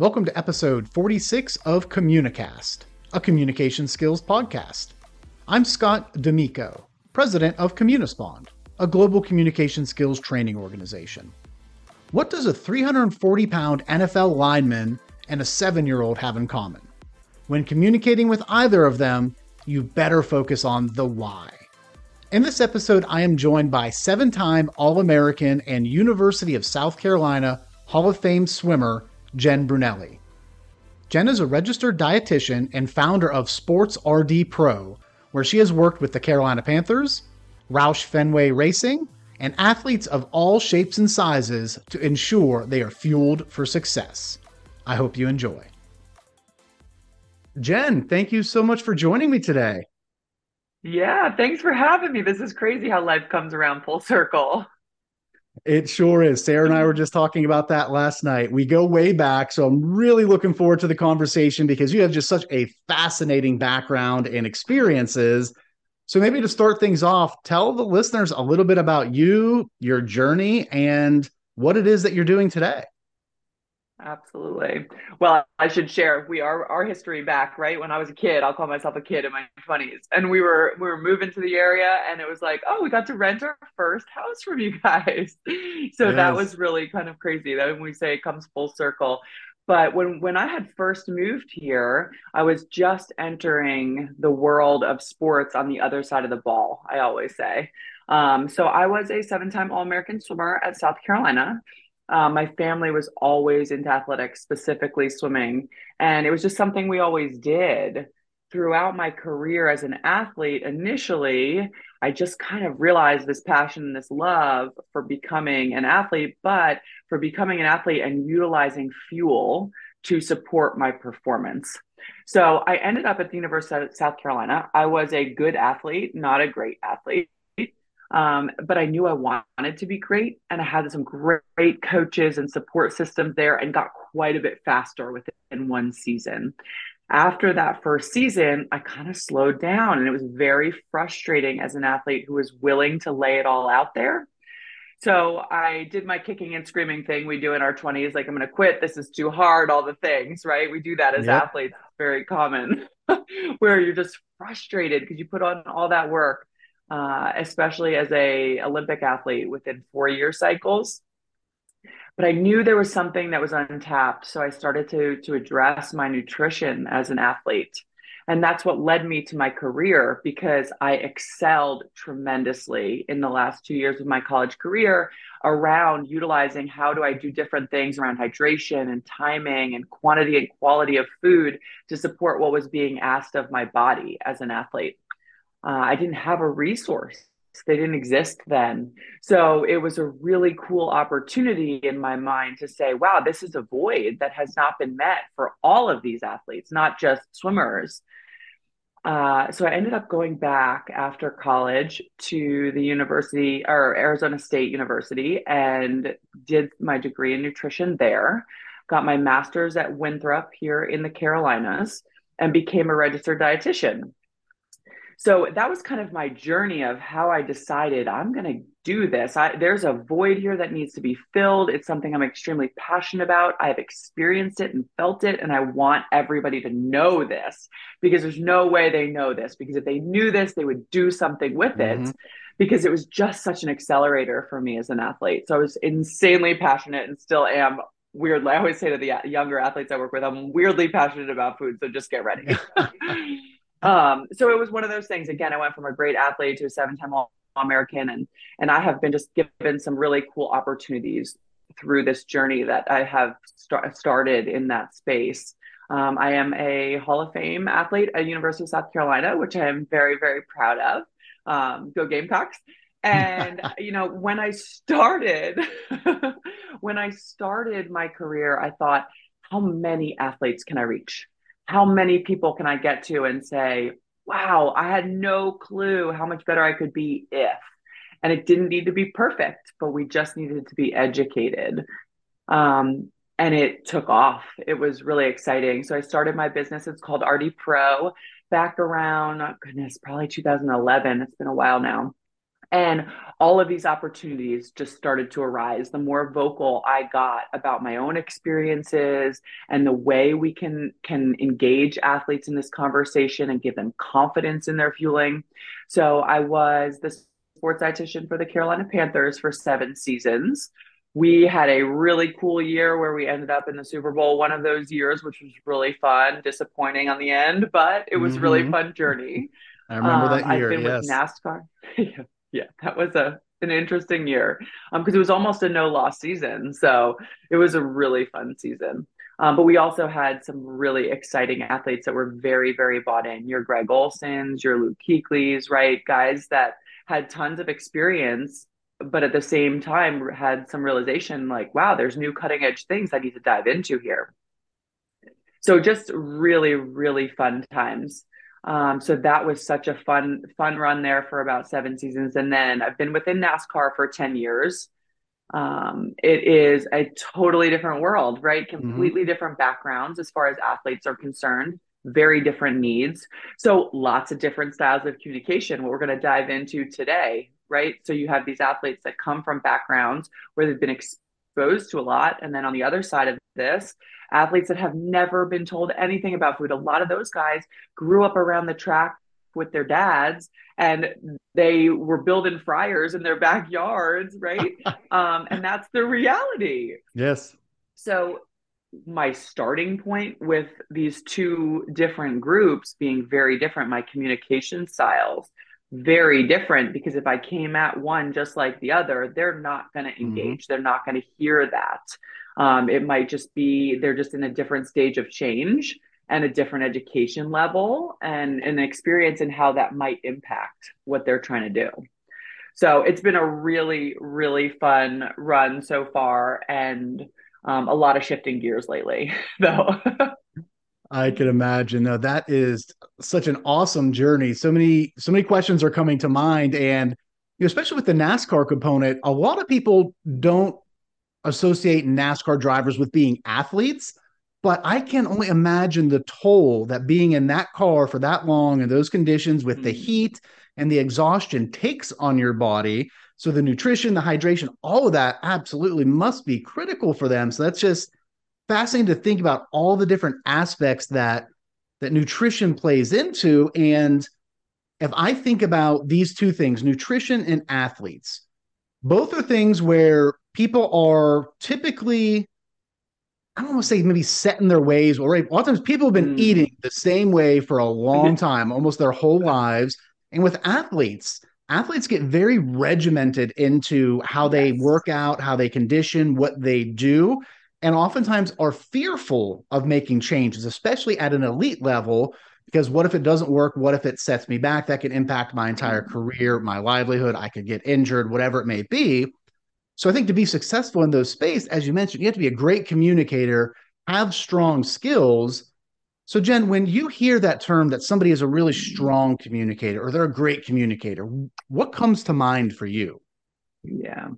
Welcome to episode 46 of CommuniCast, a communication skills podcast. I'm Scott D'Amico, president of CommuniSpond, a global communication skills training organization. What does a 340-pound NFL lineman and a 7-year-old have in common? When communicating with either of them, you better focus on the why. In this episode, I am joined by 7-time All-American and University of South Carolina Hall of Fame swimmer, Jen Brunelli. Jen is a registered dietitian and founder of Sports RD Pro, where she has worked with the Carolina Panthers, Roush Fenway Racing, and athletes of all shapes and sizes to ensure they are fueled for success. I hope you enjoy. Jen, thank you so much for joining me today. Yeah, thanks for having me. This is crazy how life comes around full circle. It sure is. Sarah and I were just talking about that last night. We go way back, so I'm really looking forward to the conversation because you have just such a fascinating background and experiences. So maybe to start things off, tell the listeners a little bit about you, your journey, and what it is that you're doing today. Absolutely. Well, I should share our history back, right? When I was a kid, I'll call myself a kid in my 20s. And we were moving to the area and it was like, oh, we got to rent our first house from you guys. So yes. That was really kind of crazy. That when we say it comes full circle. But when I had first moved here, I was just entering the world of sports on the other side of the ball, I always say. So I was a 7-time All-American swimmer at South Carolina. My family was always into athletics, specifically swimming. And it was just something we always did. Throughout my career as an athlete, initially, I just kind of realized this passion and this love for becoming an athlete, but for becoming an athlete and utilizing fuel to support my performance. So I ended up at the University of South Carolina. I was a good athlete, not a great athlete. But I knew I wanted to be great, and I had some great coaches and support systems there and got quite a bit faster within one season. After that first season, I kind of slowed down, and it was very frustrating as an athlete who was willing to lay it all out there. So I did my kicking and screaming thing we do in our 20s, like I'm going to quit, this is too hard, all the things, right? We do that as athletes, very common, where you're just frustrated because you put on all that work. Especially as an Olympic athlete within 4-year cycles. But I knew there was something that was untapped. So I started to address my nutrition as an athlete. And that's what led me to my career because I excelled tremendously in the last 2 years of my college career around utilizing how do I do different things around hydration and timing and quantity and quality of food to support what was being asked of my body as an athlete. I didn't have a resource. They didn't exist then. So it was a really cool opportunity in my mind to say, wow, this is a void that has not been met for all of these athletes, not just swimmers. So I ended up going back after college to the university or Arizona State University and did my degree in nutrition there, got my master's at Winthrop here in the Carolinas and became a registered dietitian. So that was kind of my journey of how I decided I'm going to do this. There's a void here that needs to be filled. It's something I'm extremely passionate about. I've experienced it and felt it. And I want everybody to know this because there's no way they know this, because if they knew this, they would do something with it because it was just such an accelerator for me as an athlete. So I was insanely passionate and still am. Weirdly, I always say to the younger athletes I work with, I'm weirdly passionate about food. So just get ready. So it was one of those things. Again, I went from a great athlete to a 7-time All-American, and I have been just given some really cool opportunities through this journey that I have started in that space. I am a Hall of Fame athlete at University of South Carolina, which I am very, very proud of. Go Gamecocks. And, you know, when I started my career, I thought, how many athletes can I reach? How many people can I get to and say, wow, I had no clue how much better I could be if, and it didn't need to be perfect, but we just needed to be educated. And it took off. It was really exciting. So I started my business. It's called RD Pro back around, probably 2011. It's been a while now. And all of these opportunities just started to arise. The more vocal I got about my own experiences and the way we can engage athletes in this conversation and give them confidence in their fueling. So I was the sports dietitian for the Carolina Panthers for 7 seasons. We had a really cool year where we ended up in the Super Bowl one of those years, which was really fun, disappointing on the end, but it was really fun journey. I remember that year. I've been with NASCAR. Yeah, that was an interesting year because it was almost a no-loss season. So it was a really fun season. But we also had some really exciting athletes that were very, very bought in. Your Greg Olsons, your Luke Kuechlys, right? Guys that had tons of experience, but at the same time had some realization like, wow, there's new cutting edge things I need to dive into here. So just really, really fun times. So that was such a fun run there for about 7 seasons. And then I've been within NASCAR for 10 years. It is a totally different world, right? Completely different backgrounds as far as athletes are concerned, very different needs. So lots of different styles of communication, what we're going to dive into today, right? So you have these athletes that come from backgrounds where they've been exposed to a lot. And then on the other side of this, athletes that have never been told anything about food. A lot of those guys grew up around the track with their dads and they were building fryers in their backyards, right? And that's the reality. Yes. So my starting point with these two different groups being very different, my communication styles, very different, because if I came at one just like the other, they're not going to engage. They're not going to hear that. It might just be they're just in a different stage of change and a different education level and an experience and how that might impact what they're trying to do. So it's been a really, really fun run so far and a lot of shifting gears lately, though. I could imagine. No, that is such an awesome journey. So many questions are coming to mind. And especially with the NASCAR component, a lot of people don't associate NASCAR drivers with being athletes, but I can only imagine the toll that being in that car for that long in those conditions with the heat and the exhaustion takes on your body. So the nutrition, the hydration, all of that absolutely must be critical for them. So that's just fascinating to think about all the different aspects that nutrition plays into. And if I think about these two things, nutrition and athletes, both are things where people are typically, I don't want to say maybe set in their ways already. A lot of times people have been eating the same way for a long time, almost their whole lives. And with athletes get very regimented into how they work out, how they condition, what they do, and oftentimes are fearful of making changes, especially at an elite level, because what if it doesn't work? What if it sets me back? That could impact my entire career, my livelihood. I could get injured, whatever it may be. So I think to be successful in those spaces, as you mentioned, you have to be a great communicator, have strong skills. So Jen, when you hear that term that somebody is a really strong communicator or they're a great communicator, what comes to mind for you? Yeah.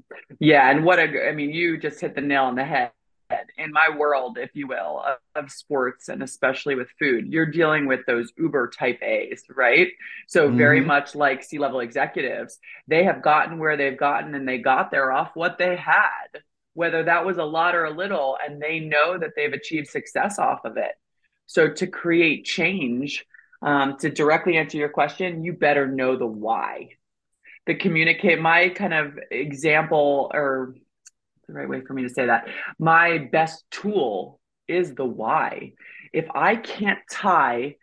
And you just hit the nail on the head. In my world, if you will, of sports and especially with food, you're dealing with those Uber type A's, right? So very much like C-level executives, they have gotten where they've gotten and they got there off what they had, whether that was a lot or a little, and they know that they've achieved success off of it. So to create change, to directly answer your question, you better know the why. My kind of example or the right way for me to say that. My best tool is the why. If I can't tie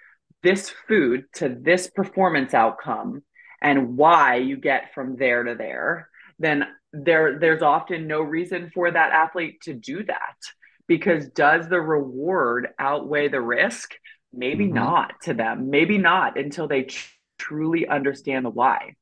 this food to this performance outcome and why you get from there to there, then there's often no reason for that athlete to do that, because does the reward outweigh the risk? Maybe not to them, maybe not until they truly understand the why.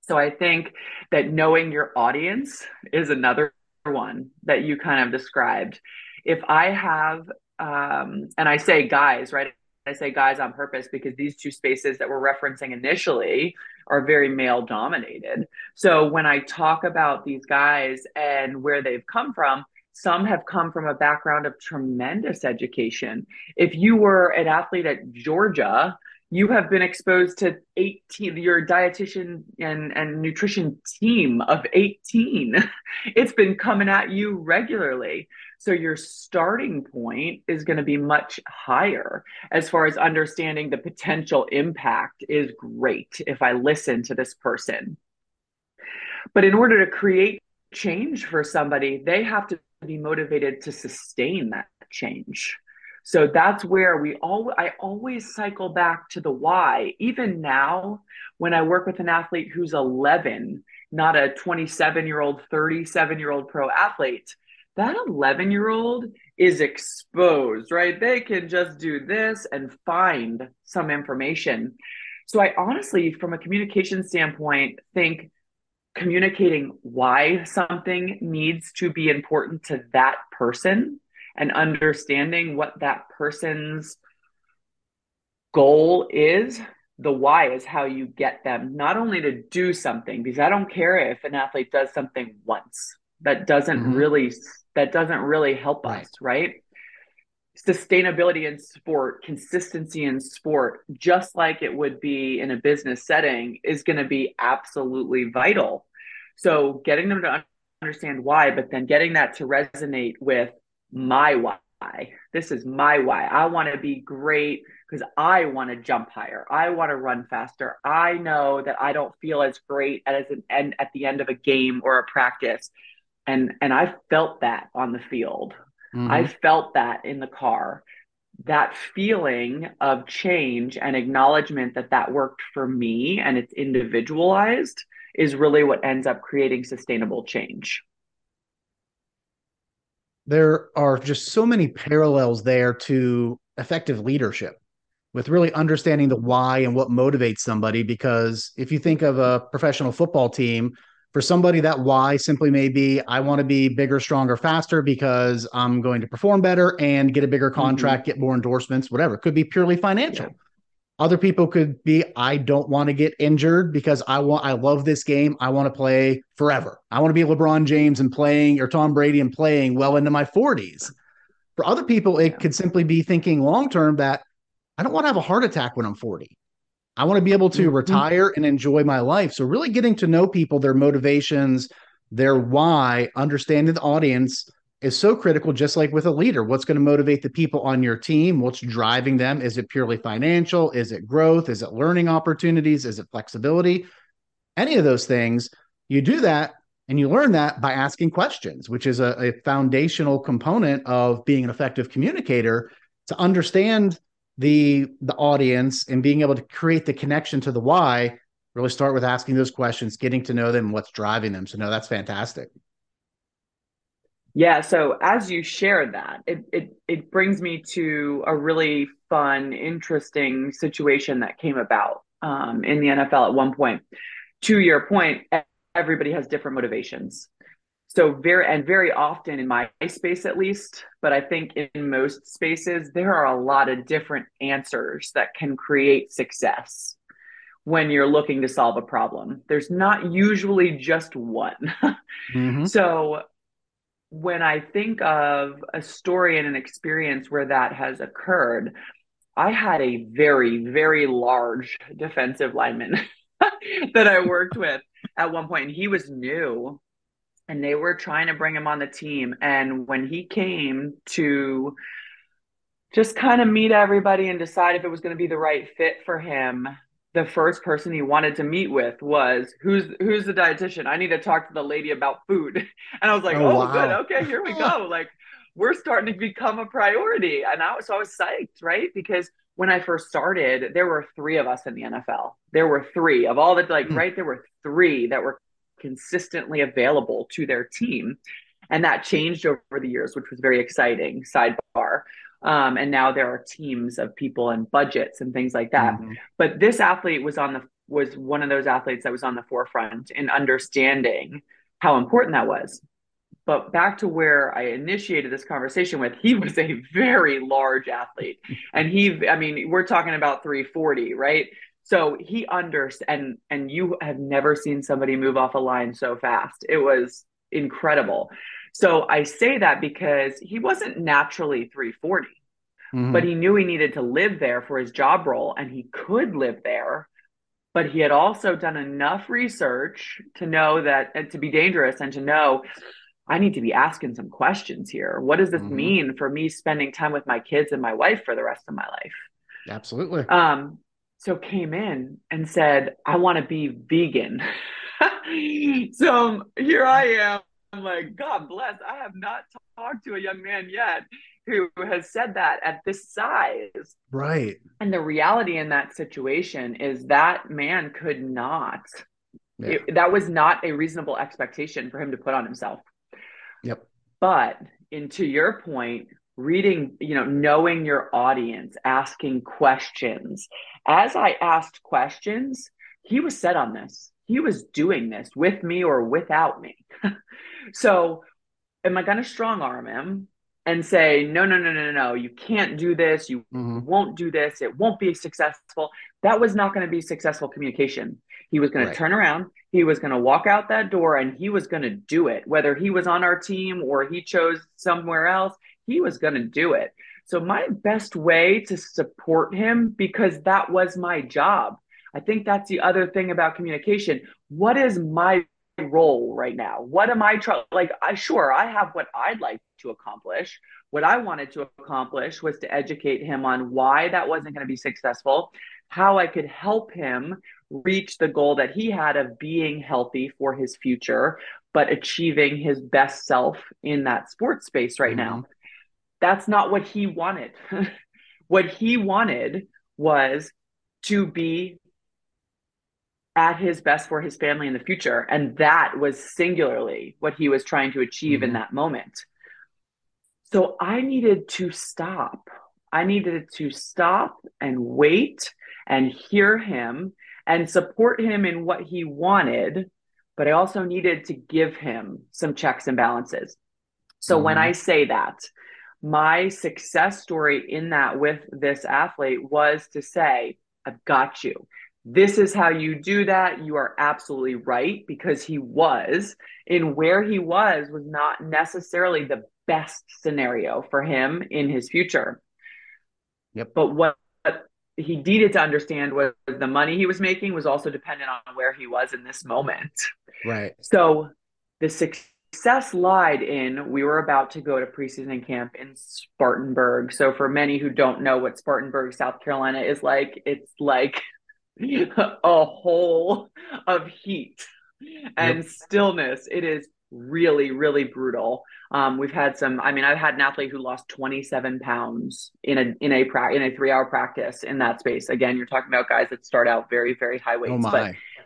So I think that knowing your audience is another one that you kind of described. If I have, and I say guys, right? I say guys on purpose because these two spaces that we're referencing initially are very male dominated. So when I talk about these guys and where they've come from, some have come from a background of tremendous education. If you were an athlete at Georgia, you have been exposed to 18, your dietitian and nutrition team of 18. It's been coming at you regularly. So your starting point is going to be much higher as far as understanding the potential impact is great if I listen to this person. But in order to create change for somebody, they have to be motivated to sustain that change. So that's where I always cycle back to the why. Even now, when I work with an athlete who's 11, not a 27-year-old, 37-year-old pro athlete, that 11-year-old is exposed, right? They can just do this and find some information. So I honestly, from a communication standpoint, think communicating why something needs to be important to that person and understanding what that person's goal is. The why is how you get them not only to do something, because I don't care if an athlete does something once, that doesn't really help us, right? Sustainability in sport, consistency in sport, just like it would be in a business setting, is going to be absolutely vital. So getting them to understand why, but then getting that to resonate with my why. This is my why. I want to be great because I want to jump higher. I want to run faster. I know that I don't feel as great at the end of a game or a practice. And I felt that on the field. Mm-hmm. I felt that in the car, that feeling of change and acknowledgement that worked for me and it's individualized is really what ends up creating sustainable change. There are just so many parallels there to effective leadership with really understanding the why and what motivates somebody. Because if you think of a professional football team, for somebody, that why simply may be, I want to be bigger, stronger, faster because I'm going to perform better and get a bigger contract, mm-hmm. get more endorsements, whatever. It could be purely financial. Yeah. Other people could be, I don't want to get injured because I love this game. I want to play forever. I want to be LeBron James and playing, or Tom Brady and playing well into my 40s. For other people, it could simply be thinking long-term that I don't want to have a heart attack when I'm 40. I want to be able to mm-hmm. retire and enjoy my life. So really getting to know people, their motivations, their why, understanding the audience is so critical, just like with a leader. What's going to motivate the people on your team? What's driving them? Is it purely financial? Is it growth? Is it learning opportunities? Is it flexibility? Any of those things. You do that and you learn that by asking questions, which is a foundational component of being an effective communicator, to understand the audience and being able to create the connection to the why. Really start with asking those questions, getting to know them, and what's driving them. So no, that's fantastic. Yeah. So as you share that, it brings me to a really fun, interesting situation that came about in the NFL at one point. To your point, everybody has different motivations. So very often in my space, at least, but I think in most spaces, there are a lot of different answers that can create success when you're looking to solve a problem. There's not usually just one. Mm-hmm. So when I think of a story and an experience where that has occurred, I had a very, very large defensive lineman that I worked with at one point, and he was new. And they were trying to bring him on the team. And when he came to just kind of meet everybody and decide if it was going to be the right fit for him, the first person he wanted to meet with was, who's the dietitian? I need to talk to the lady about food. And I was like, oh wow. Good. Okay, here we go. Like, we're starting to become a priority. And so I was psyched, right? Because when I first started, there were three of us in the NFL. There were three of all the, right? There were three that were consistently available to their team. And that changed over the years, which was very exciting, sidebar. And now there are teams of people and budgets and things like that. Mm-hmm. But this athlete was one of those athletes that was on the forefront in understanding how important that was. But back to where I initiated this conversation with, he was a very large athlete. And we're talking about 340, right? So he and you have never seen somebody move off a line so fast. It was incredible. So I say that because he wasn't naturally 340, Mm-hmm. But he knew he needed to live there for his job role, and he could live there. But he had also done enough research to know that to be dangerous and to know, I need to be asking some questions here. What does this mm-hmm. mean for me spending time with my kids and my wife for the rest of my life? Absolutely. So came in and said, I want to be vegan. So here I am. I'm like, God bless. I have not talked to a young man yet who has said that at this size. Right. And the reality in that situation is that man could not. Yeah. That was not a reasonable expectation for him to put on himself. Yep. But, and to your point, reading, knowing your audience, asking questions. As I asked questions, he was set on this. He was doing this with me or without me. So am I going to strong arm him and say, no, you can't do this. You mm-hmm. won't do this. It won't be successful. That was not going to be successful communication. He was going to turn around. He was going to walk out that door and he was going to do it. Whether he was on our team or he chose somewhere else, he was going to do it. So my best way to support him, because that was my job. I think that's the other thing about communication. What is my role right now? What am I trying? I have what I'd like to accomplish. What I wanted to accomplish was to educate him on why that wasn't going to be successful, how I could help him reach the goal that he had of being healthy for his future, but achieving his best self in that sports space right mm-hmm. now. That's not what he wanted. What he wanted was to be at his best for his family in the future. And that was singularly what he was trying to achieve mm-hmm. in that moment. So I needed to stop. I needed to stop and wait and hear him and support him in what he wanted, but I also needed to give him some checks and balances. So mm-hmm. when I say that, my success story in that with this athlete was to say, I've got you. This is how you do that. You are absolutely right, because he was in where he was not necessarily the best scenario for him in his future. Yep. But what he needed to understand was the money he was making was also dependent on where he was in this moment. Right. So the success lied in, we were about to go to preseason camp in Spartanburg. So for many who don't know what Spartanburg, South Carolina is like, it's like a hole of heat and yep. stillness. It is really, really brutal. I've had an athlete who lost 27 pounds in a 3-hour practice in that space. Again, you're talking about guys that start out very, very high weights,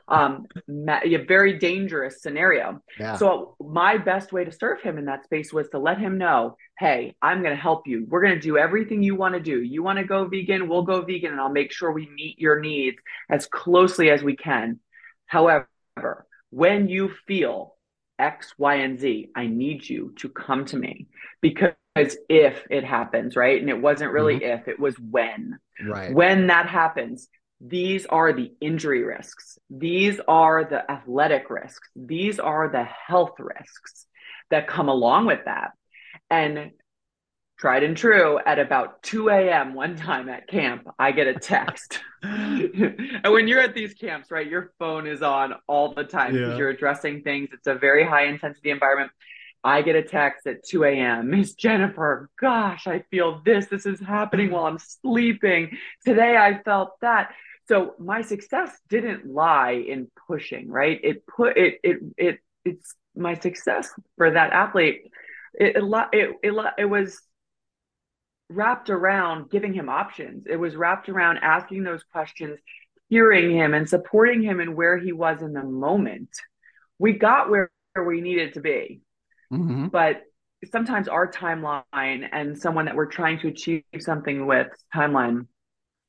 a very dangerous scenario. Yeah. So my best way to serve him in that space was to let him know, hey, I'm going to help you. We're going to do everything you want to do. You want to go vegan? We'll go vegan, and I'll make sure we meet your needs as closely as we can. However, when you feel X, Y, and Z, I need you to come to me, because if it happens, right? And it wasn't really mm-hmm. if, it was when. Right. When that happens, these are the injury risks. These are the athletic risks. These are the health risks that come along with that. And tried and true, at about 2 a.m. one time at camp, I get a text. And when you're at these camps, right, your phone is on all the time because yeah. you're addressing things. It's a very high intensity environment. I get a text at 2 a.m. Miss Jennifer, gosh, I feel this. This is happening while I'm sleeping. Today I felt that. So my success didn't lie in pushing, right? It's my success for that athlete. It was wrapped around giving him options. It was wrapped around asking those questions, hearing him, and supporting him in where he was in the moment. We got where we needed to be. Mm-hmm. But sometimes our timeline and someone that we're trying to achieve something with timeline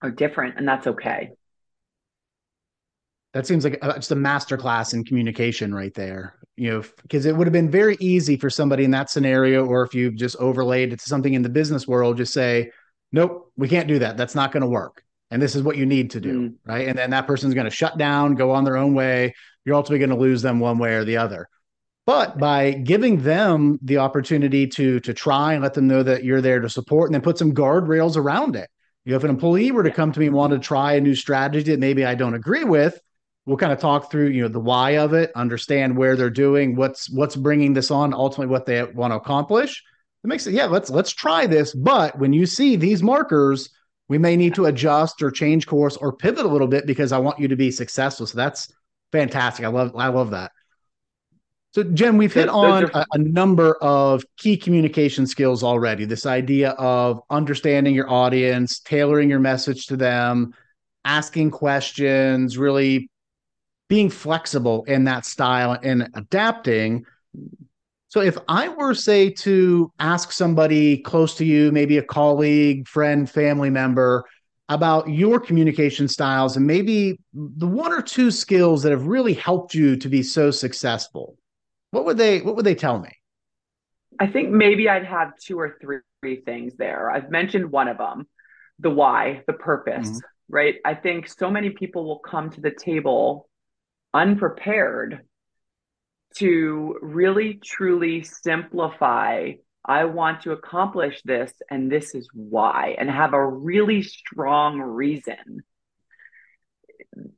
are different, and that's okay. That seems like just a masterclass in communication right there, because it would have been very easy for somebody in that scenario, or if you've just overlaid it to something in the business world, just say, nope, we can't do that. That's not going to work. And this is what you need to do, mm-hmm. right? And then that person's going to shut down, go on their own way. You're ultimately going to lose them one way or the other. But by giving them the opportunity to try and let them know that you're there to support, and then put some guardrails around it. You know, if an employee were to come to me and want to try a new strategy that maybe I don't agree with, we'll kind of talk through, you know, the why of it, understand where they're doing, what's bringing this on, ultimately what they want to accomplish. It makes it, yeah, let's try this. But when you see these markers, we may need to adjust or change course or pivot a little bit because I want you to be successful. So that's fantastic. I love that. So, Jen, we've hit on a number of key communication skills already. This idea of understanding your audience, tailoring your message to them, asking questions, really being flexible in that style and adapting. So if I were, say, to ask somebody close to you, maybe a colleague, friend, family member, about your communication styles and maybe the one or two skills that have really helped you to be so successful, What would they tell me? I think maybe I'd have two or three things there. I've mentioned one of them, the why, the purpose, right? I think so many people will come to the table unprepared to really, truly simplify, I want to accomplish this and this is why, and have a really strong reason.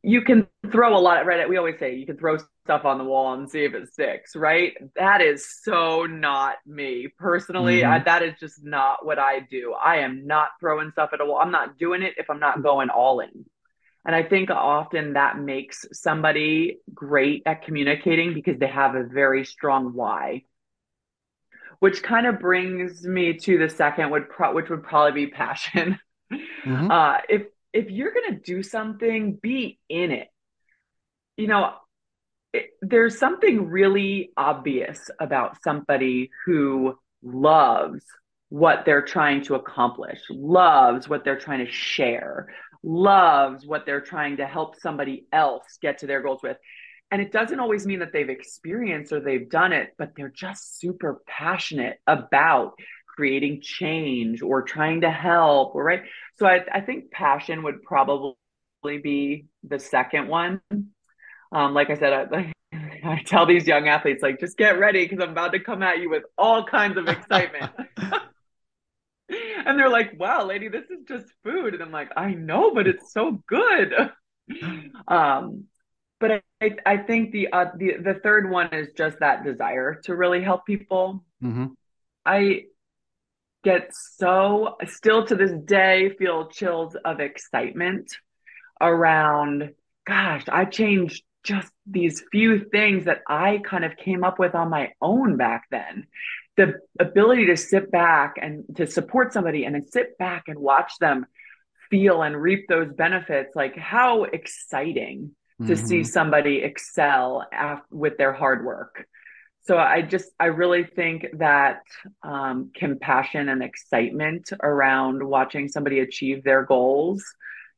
You can throw a lot, right? We always say you can throw stuff on the wall and see if it sticks, right? That is so not me personally. That is just not what I do. I am not throwing stuff at a wall. I'm not doing it if I'm not going all in. And I think often that makes somebody great at communicating because they have a very strong why. Which kind of brings me to the second, which would probably be passion. If you're going to do something, be in it. You know, there's something really obvious about somebody who loves what they're trying to accomplish, loves what they're trying to share, loves what they're trying to help somebody else get to their goals with. And it doesn't always mean that they've experienced or they've done it, but they're just super passionate about creating change or trying to help, right? So I think passion would probably be the second one. Like I said, I tell these young athletes, like, just get ready because I'm about to come at you with all kinds of excitement. And they're like, wow, lady, this is just food. And I'm like, I know, but it's so good. But I think the third one is just that desire to really help people. I get so, still to this day, feel chills of excitement around, gosh, I changed just these few things that I kind of came up with on my own back then. The ability to sit back and to support somebody and then sit back and watch them feel and reap those benefits. Like, how exciting to see somebody excel with their hard work. So I really think that compassion and excitement around watching somebody achieve their goals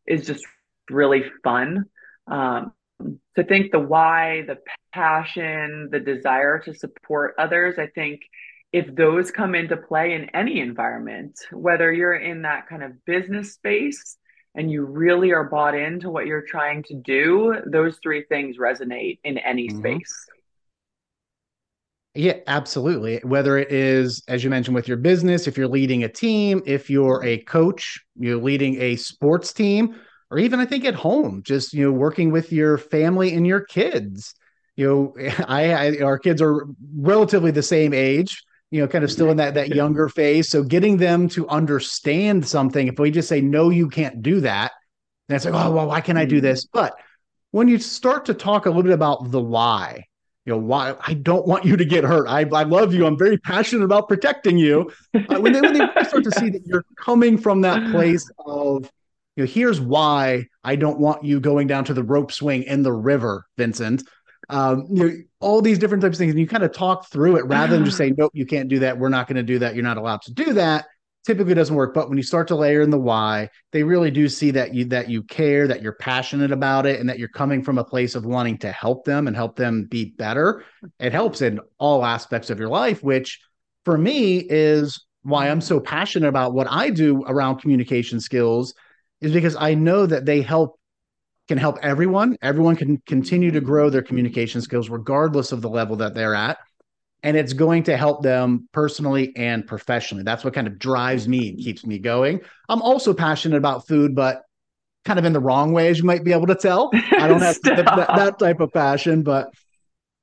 is just really fun. To think the why, the passion, the desire to support others, I think if those come into play in any environment, whether you're in that kind of business space and you really are bought into what you're trying to do, those three things resonate in any space. Yeah, absolutely. Whether it is, as you mentioned, with your business, if you're leading a team, if you're a coach, you're leading a sports team, or even I think at home, just, you know, working with your family and your kids. You know, our kids are relatively the same age, you know, kind of still in that younger phase. So getting them to understand something, if we just say, no, you can't do that, then it's like, oh, well, why can't I do this? But when you start to talk a little bit about the why, you know, why I don't want you to get hurt. I love you. I'm very passionate about protecting you. When they start to see that you're coming from that place of, you know, here's why I don't want you going down to the rope swing in the river, Vincent. You know, all these different types of things. And you kind of talk through it rather than just saying, nope, you can't do that. We're not going to do that. You're not allowed to do that. Typically doesn't work. But when you start to layer in the why, they really do see that you care, that you're passionate about it, and that you're coming from a place of wanting to help them and help them be better. It helps in all aspects of your life, which for me is why I'm so passionate about what I do around communication skills, is because I know that they can help everyone. Everyone can continue to grow their communication skills regardless of the level that they're at. and it's going to help them personally and professionally. That's what kind of drives me and keeps me going. I'm also passionate about food, but kind of in the wrong way, as you might be able to tell. I don't have that type of passion, but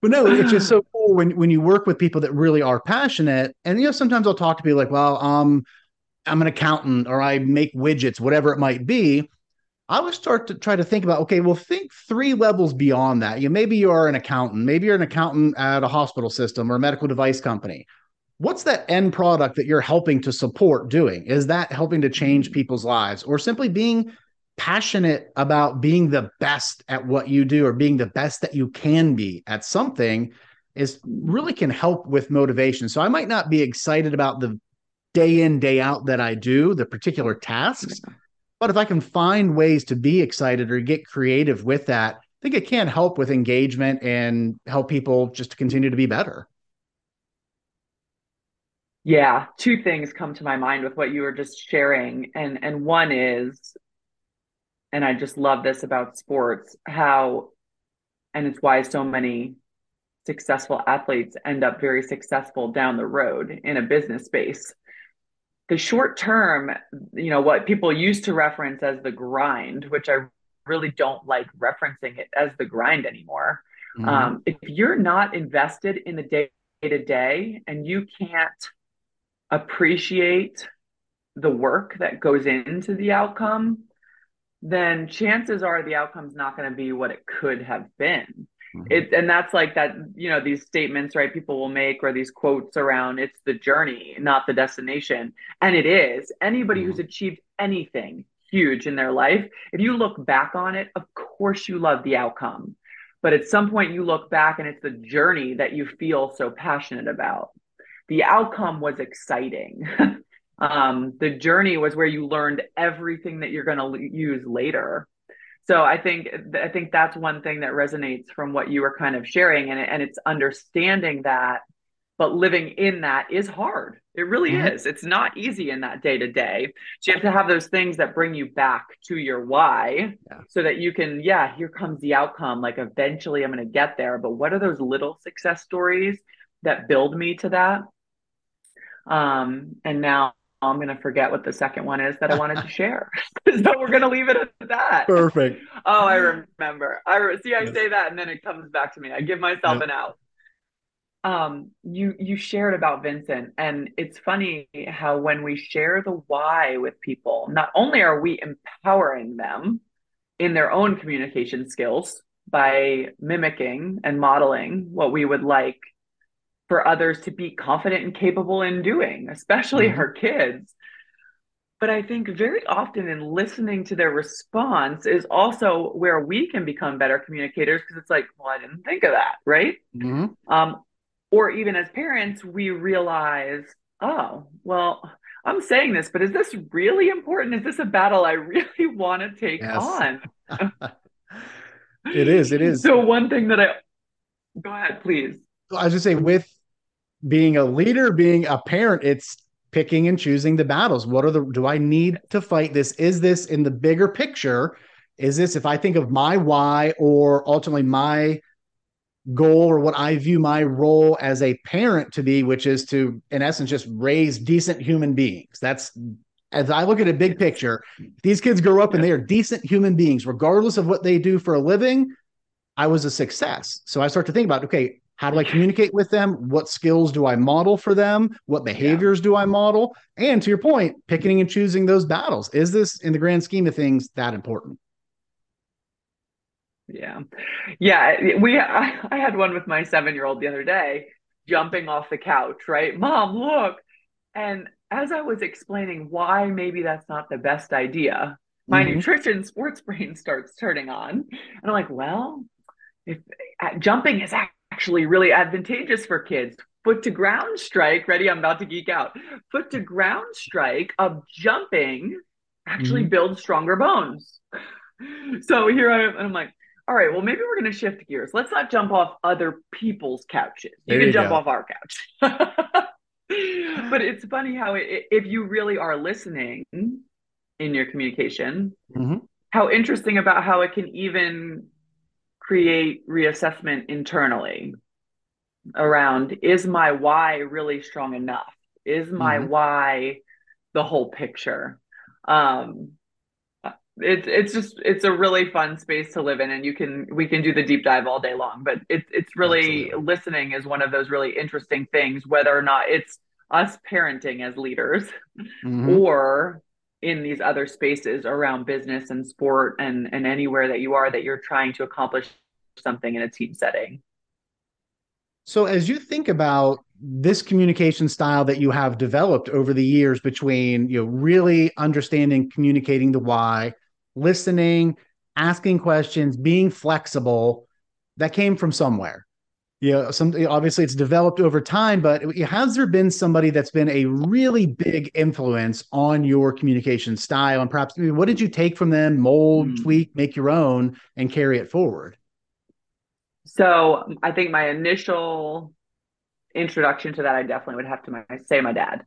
no, it's just so cool when you work with people that really are passionate. And, you know, sometimes I'll talk to people like, well, I'm an accountant, or I make widgets, whatever it might be. I would start to try to think about, okay, well, think three levels beyond that. You know, maybe you are an accountant. Maybe you're an accountant at a hospital system or a medical device company. What's that end product that you're helping to support doing? Is that helping to change people's lives, or simply being passionate about being the best at what you do, or being the best that you can be at something is really can help with motivation. So I might not be excited about the day in, day out that I do, the particular tasks, but if I can find ways to be excited or get creative with that, I think it can help with engagement and help people just to continue to be better. Yeah. Two things come to my mind with what you were just sharing. And one is, and I just love this about sports, how, and it's why so many successful athletes end up very successful down the road in a business space. The short term, you know, what people used to reference as the grind, which I really don't like referencing it as the grind anymore. Mm-hmm. If you're not invested in the day to day and you can't appreciate the work that goes into the outcome, then chances are the outcome's not going to be what it could have been. Mm-hmm. And that's like that, you know, these statements, right, people will make, or these quotes around, it's the journey, not the destination. And it is. Anybody mm-hmm. who's achieved anything huge in their life, if you look back on it, of course you love the outcome. But at some point you look back and it's the journey that you feel so passionate about. The outcome was exciting. The journey was where you learned everything that you're going to use later. So I think that's one thing that resonates from what you were kind of sharing, and it's understanding that, but living in that is hard. It really mm-hmm. is. It's not easy in that day to day. So you have to have those things that bring you back to your why, so that you can, here comes the outcome. Like eventually I'm going to get there, but what are those little success stories that build me to that? And now I'm going to forget what the second one is that I wanted to share. So we're going to leave it at that. Perfect. Oh, I remember. I say that and then it comes back to me. I give myself an out. You shared about Vincent, and it's funny how when we share the why with people, not only are we empowering them in their own communication skills by mimicking and modeling what we would like for others to be confident and capable in doing, especially mm-hmm. our kids. But I think very often in listening to their response is also where we can become better communicators, because it's like, well, I didn't think of that, right? Mm-hmm. Or even as parents, we realize, oh, well, I'm saying this, but is this really important? Is this a battle I really want to take on? It is. So one thing that go ahead, please. I was just saying, with being a leader, being a parent, it's picking and choosing the battles. Do I need to fight this? Is this in the bigger picture? Is this, if I think of my why, or ultimately my goal, or what I view my role as a parent to be, which is to, in essence, just raise decent human beings. That's, as I look at a big picture, these kids grow up and they are decent human beings, regardless of what they do for a living. I was a success. So I start to think about, okay, how do I communicate with them? What skills do I model for them? What behaviors do I model? And to your point, picking and choosing those battles. Is this, in the grand scheme of things, that important? Yeah. Yeah. I had one with my 7-year-old the other day, jumping off the couch, right? Mom, look. And as I was explaining why maybe that's not the best idea, my mm-hmm. nutrition sports brain starts turning on. And I'm like, well, if jumping is actually really advantageous for kids. Foot to ground strike. Ready? I'm about to geek out. Foot to ground strike of jumping actually mm-hmm. builds stronger bones. So here I am, and I'm like, all right, well, maybe we're going to shift gears. Let's not jump off other people's couches. You can jump off our couch. But it's funny how if you really are listening in your communication, mm-hmm. how interesting about how it can even create reassessment internally. around, is my why really strong enough? Is my why the whole picture? It's a really fun space to live in, and we can do the deep dive all day long, but it's really Absolutely. Listening is one of those really interesting things, whether or not it's us parenting as leaders or in these other spaces around business and sport and anywhere that you are, that you're trying to accomplish something in a team setting. So as you think about this communication style that you have developed over the years between, you know, really understanding, communicating the why, listening, asking questions, being flexible, that came from somewhere. You know, obviously it's developed over time, but has there been somebody that's been a really big influence on your communication style? And perhaps, I mean, what did you take from them, mold, tweak, make your own, and carry it forward? So I think my initial introduction to that, I definitely would have to say my dad.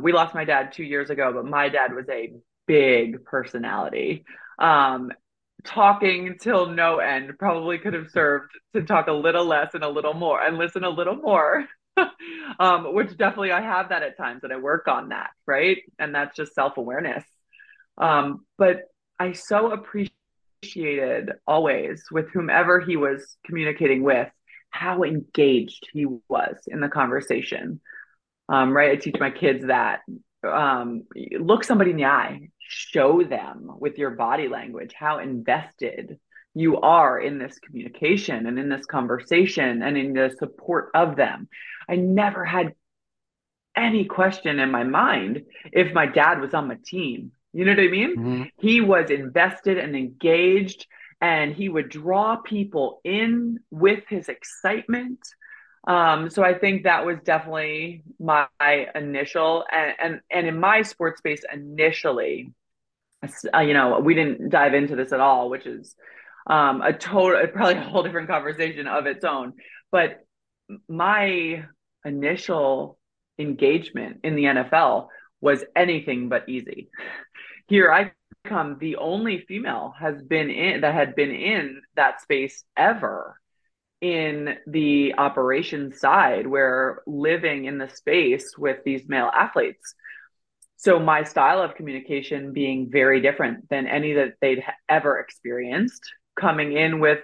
We lost my dad 2 years ago, but my dad was a big personality. Talking till no end, probably could have served to talk a little less and a little more and listen a little more, which definitely I have that at times, and I work on that, right? And that's just self-awareness. But I so appreciated always, with whomever he was communicating with, how engaged he was in the conversation, right? I teach my kids that. Look somebody in the eye, show them with your body language how invested you are in this communication and in this conversation and in the support of them. I never had any question in my mind if my dad was on my team. You know what I mean? Mm-hmm. He was invested and engaged, and he would draw people in with his excitement. So I think that was definitely my initial, and in my sports space initially, you know, we didn't dive into this at all, which is probably a whole different conversation of its own. But my initial engagement in the NFL was anything but easy. Here I come, the only female had been in that space ever, in the operations side, where living in the space with these male athletes. So my style of communication being very different than any that they'd ever experienced, coming in with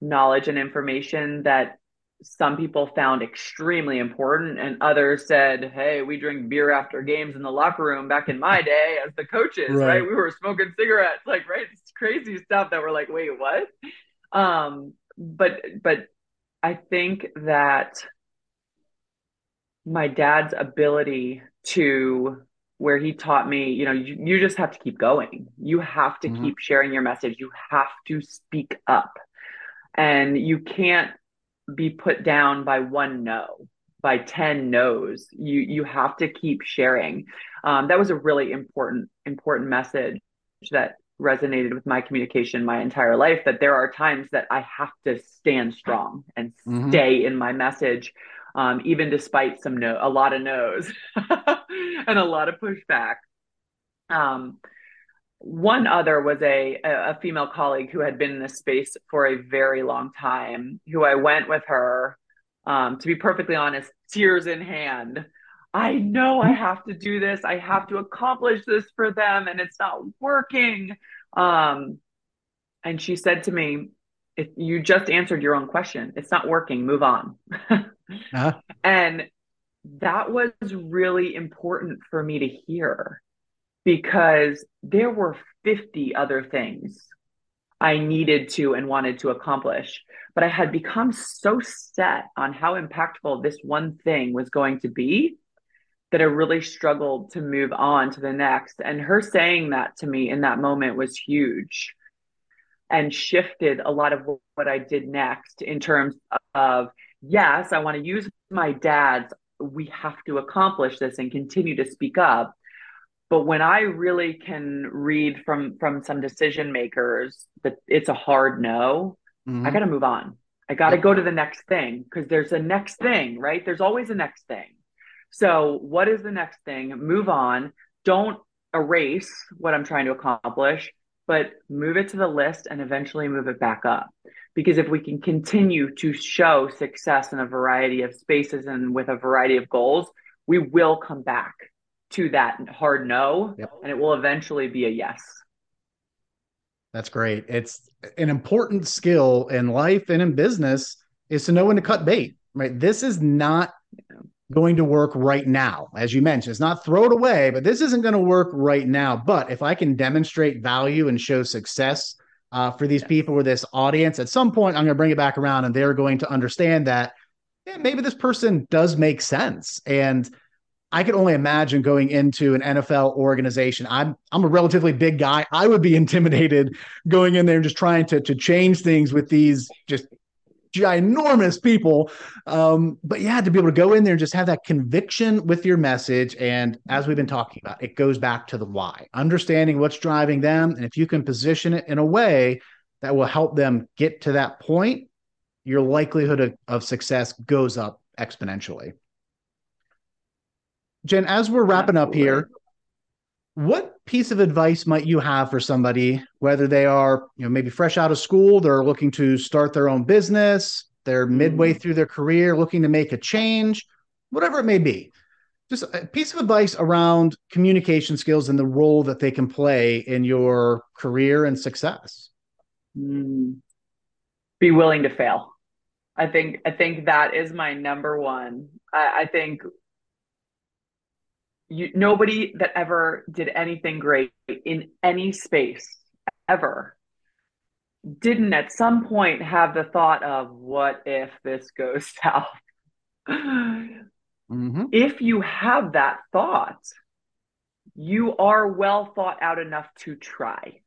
knowledge and information that some people found extremely important, and others said, hey, we drink beer after games in the locker room back in my day as the coaches, right? We were smoking cigarettes, like, right? It's crazy stuff that we're like, wait, what? But I think that my dad's ability to, where he taught me, you know, you just have to keep going. You have to keep sharing your message. You have to speak up, and you can't be put down by one no, by 10 no's. You have to keep sharing. That was a really important message that resonated with my communication my entire life, that there are times that I have to stand strong and stay in my message, even despite a lot of no's and a lot of pushback. One other was a female colleague who had been in this space for a very long time, who I went with her, to be perfectly honest, tears in hand. I know I have to do this. I have to accomplish this for them, and it's not working. And she said to me, if you just answered your own question, it's not working, move on. And that was really important for me to hear, because there were 50 other things I needed to and wanted to accomplish, but I had become so set on how impactful this one thing was going to be that I really struggled to move on to the next. And her saying that to me in that moment was huge, and shifted a lot of what I did next in terms of, yes, I want to use my dad's, we have to accomplish this and continue to speak up. But when I really can read from some decision makers that it's a hard no, I got to move on. I got to go to the next thing, because there's a next thing, right? There's always a next thing. So what is the next thing? Move on. Don't erase what I'm trying to accomplish. but move it to the list and eventually move it back up. Because if we can continue to show success in a variety of spaces and with a variety of goals, we will come back to that hard no, yep, and it will eventually be a yes. That's great. It's an important skill in life and in business is to know when to cut bait, right? This is not going to work right now. As you mentioned, it's not throw it away, but this isn't going to work right now. But if I can demonstrate value and show success for these people or this audience, at some point, I'm going to bring it back around and they're going to understand that maybe this person does make sense. And I could only imagine going into an NFL organization. I'm a relatively big guy. I would be intimidated going in there and just trying to change things with these just ginormous people. But yeah, to be able to go in there and just have that conviction with your message. And as we've been talking about, it goes back to the why, understanding what's driving them. And if you can position it in a way that will help them get to that point, your likelihood of success goes up exponentially. Jen, as we're wrapping up here, what piece of advice might you have for somebody, whether they are, maybe fresh out of school, they're looking to start their own business, they're midway through their career, looking to make a change, whatever it may be, just a piece of advice around communication skills and the role that they can play in your career and success? Be willing to fail. I think that is my number one. I think nobody that ever did anything great in any space ever didn't at some point have the thought of, what if this goes south? Mm-hmm. If you have that thought, you are well thought out enough to try.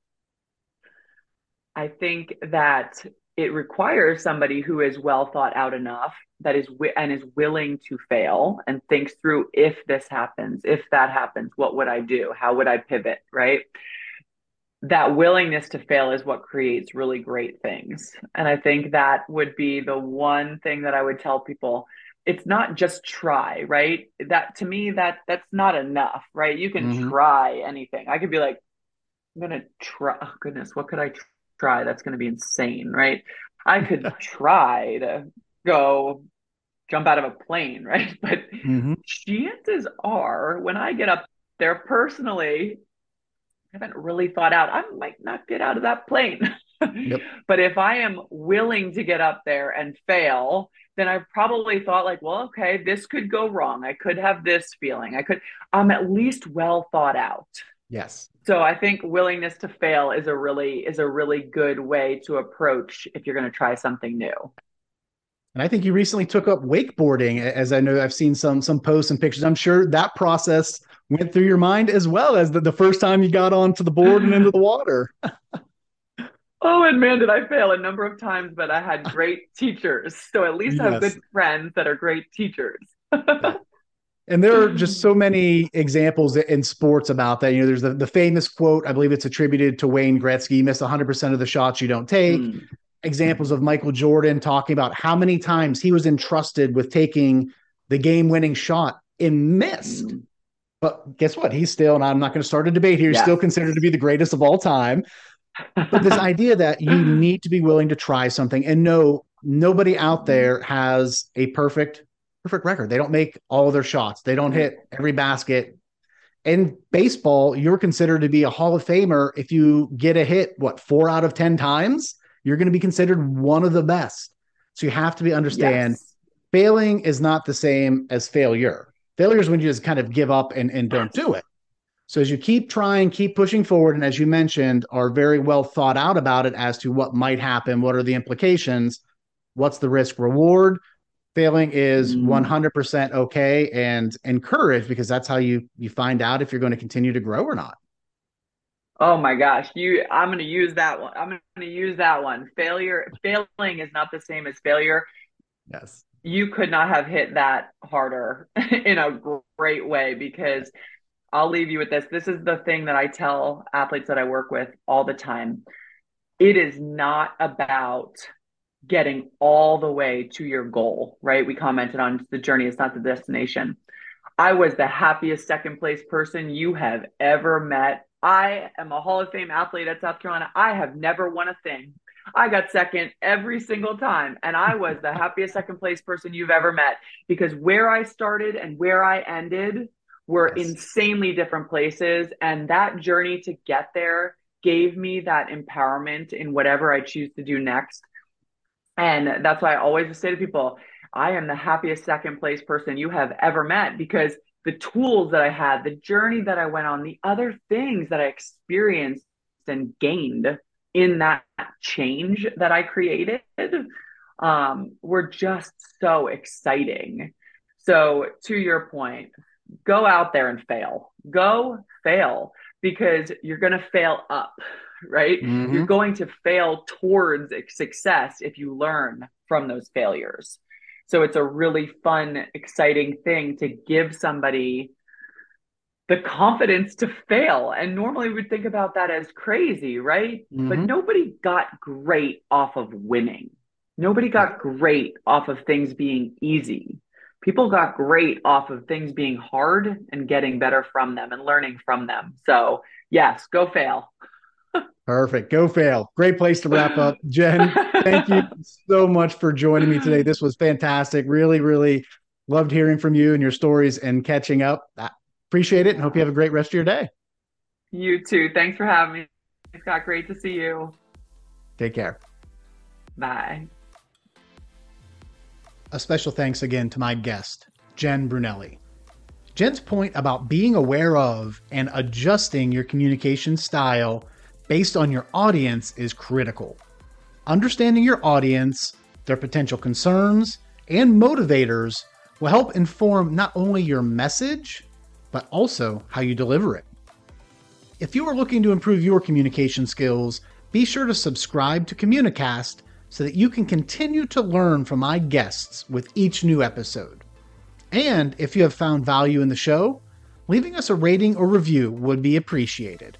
I think that it requires somebody who is well thought out enough that is willing to fail and thinks through, if this happens, if that happens, what would I do? How would I pivot? Right? That willingness to fail is what creates really great things. And I think that would be the one thing that I would tell people. It's not just try, right? That, to me, that's not enough, right? You can try anything. I could be like, I'm going to try. Oh, goodness. What could I try? That's going to be insane, right? I could try to go jump out of a plane, right? But chances are, when I get up there personally, I haven't really thought out, I might not get out of that plane. Yep. But if I am willing to get up there and fail, then I probably thought like, well, okay, this could go wrong. I could have this feeling. I'm at least well thought out. Yes. So I think willingness to fail is a really good way to approach if you're going to try something new. And I think you recently took up wakeboarding, as I know I've seen some posts and pictures. I'm sure that process went through your mind as well as the first time you got onto the board and into the water. Oh, and man, did I fail a number of times, but I had great teachers. So at least I have good friends that are great teachers. And there are just so many examples in sports about that. There's the famous quote, I believe it's attributed to Wayne Gretzky, you miss 100% of the shots you don't take. Examples of Michael Jordan talking about how many times he was entrusted with taking the game-winning shot and missed. But guess what? He's still, and I'm not going to start a debate here, he's still considered to be the greatest of all time. But this idea that you need to be willing to try something, and no, nobody out there has a perfect record. They don't make all of their shots. They don't hit every basket. In baseball, you're considered to be a Hall of Famer. If you get a hit, 4 out of 10 times, you're going to be considered one of the best. So you have to understand failing is not the same as failure. Failure is when you just kind of give up and don't do it. So as you keep trying, keep pushing forward, and as you mentioned, are very well thought out about it as to what might happen, what are the implications, what's the risk reward. Failing is 100% okay and encouraged, because that's how you find out if you're going to continue to grow or not. Oh my gosh, I'm going to use that one. Failing is not the same as failure. Yes. You could not have hit that harder in a great way, because I'll leave you with this. This is the thing that I tell athletes that I work with all the time. It is not about getting all the way to your goal, right? We commented on the journey. It's not the destination. I was the happiest second place person you have ever met. I am a Hall of Fame athlete at South Carolina. I have never won a thing. I got second every single time, and I was the happiest second place person you've ever met, because where I started and where I ended were insanely different places, and that journey to get there gave me that empowerment in whatever I choose to do next. And that's why I always just say to people, I am the happiest second place person you have ever met, because the tools that I had, the journey that I went on, the other things that I experienced and gained in that change that I created were just so exciting. So to your point, go out there and fail. Go fail, because you're going to fail up, right? Mm-hmm. You're going to fail towards success if you learn from those failures. So it's a really fun, exciting thing to give somebody the confidence to fail. And normally we think about that as crazy, right? Mm-hmm. But nobody got great off of winning. Nobody got great off of things being easy. People got great off of things being hard and getting better from them and learning from them. So yes, go fail. Perfect. Go fail. Great place to wrap up. Jen, thank you so much for joining me today. This was fantastic. Really, really loved hearing from you and your stories and catching up. I appreciate it and hope you have a great rest of your day. You too. Thanks for having me, Scott. Great to see you. Take care. Bye. A special thanks again to my guest, Jen Brunelli. Jen's point about being aware of and adjusting your communication style based on your audience is critical. Understanding your audience, their potential concerns, and motivators will help inform not only your message, but also how you deliver it. If you are looking to improve your communication skills, be sure to subscribe to CommuniCast so that you can continue to learn from my guests with each new episode. And if you have found value in the show, leaving us a rating or review would be appreciated.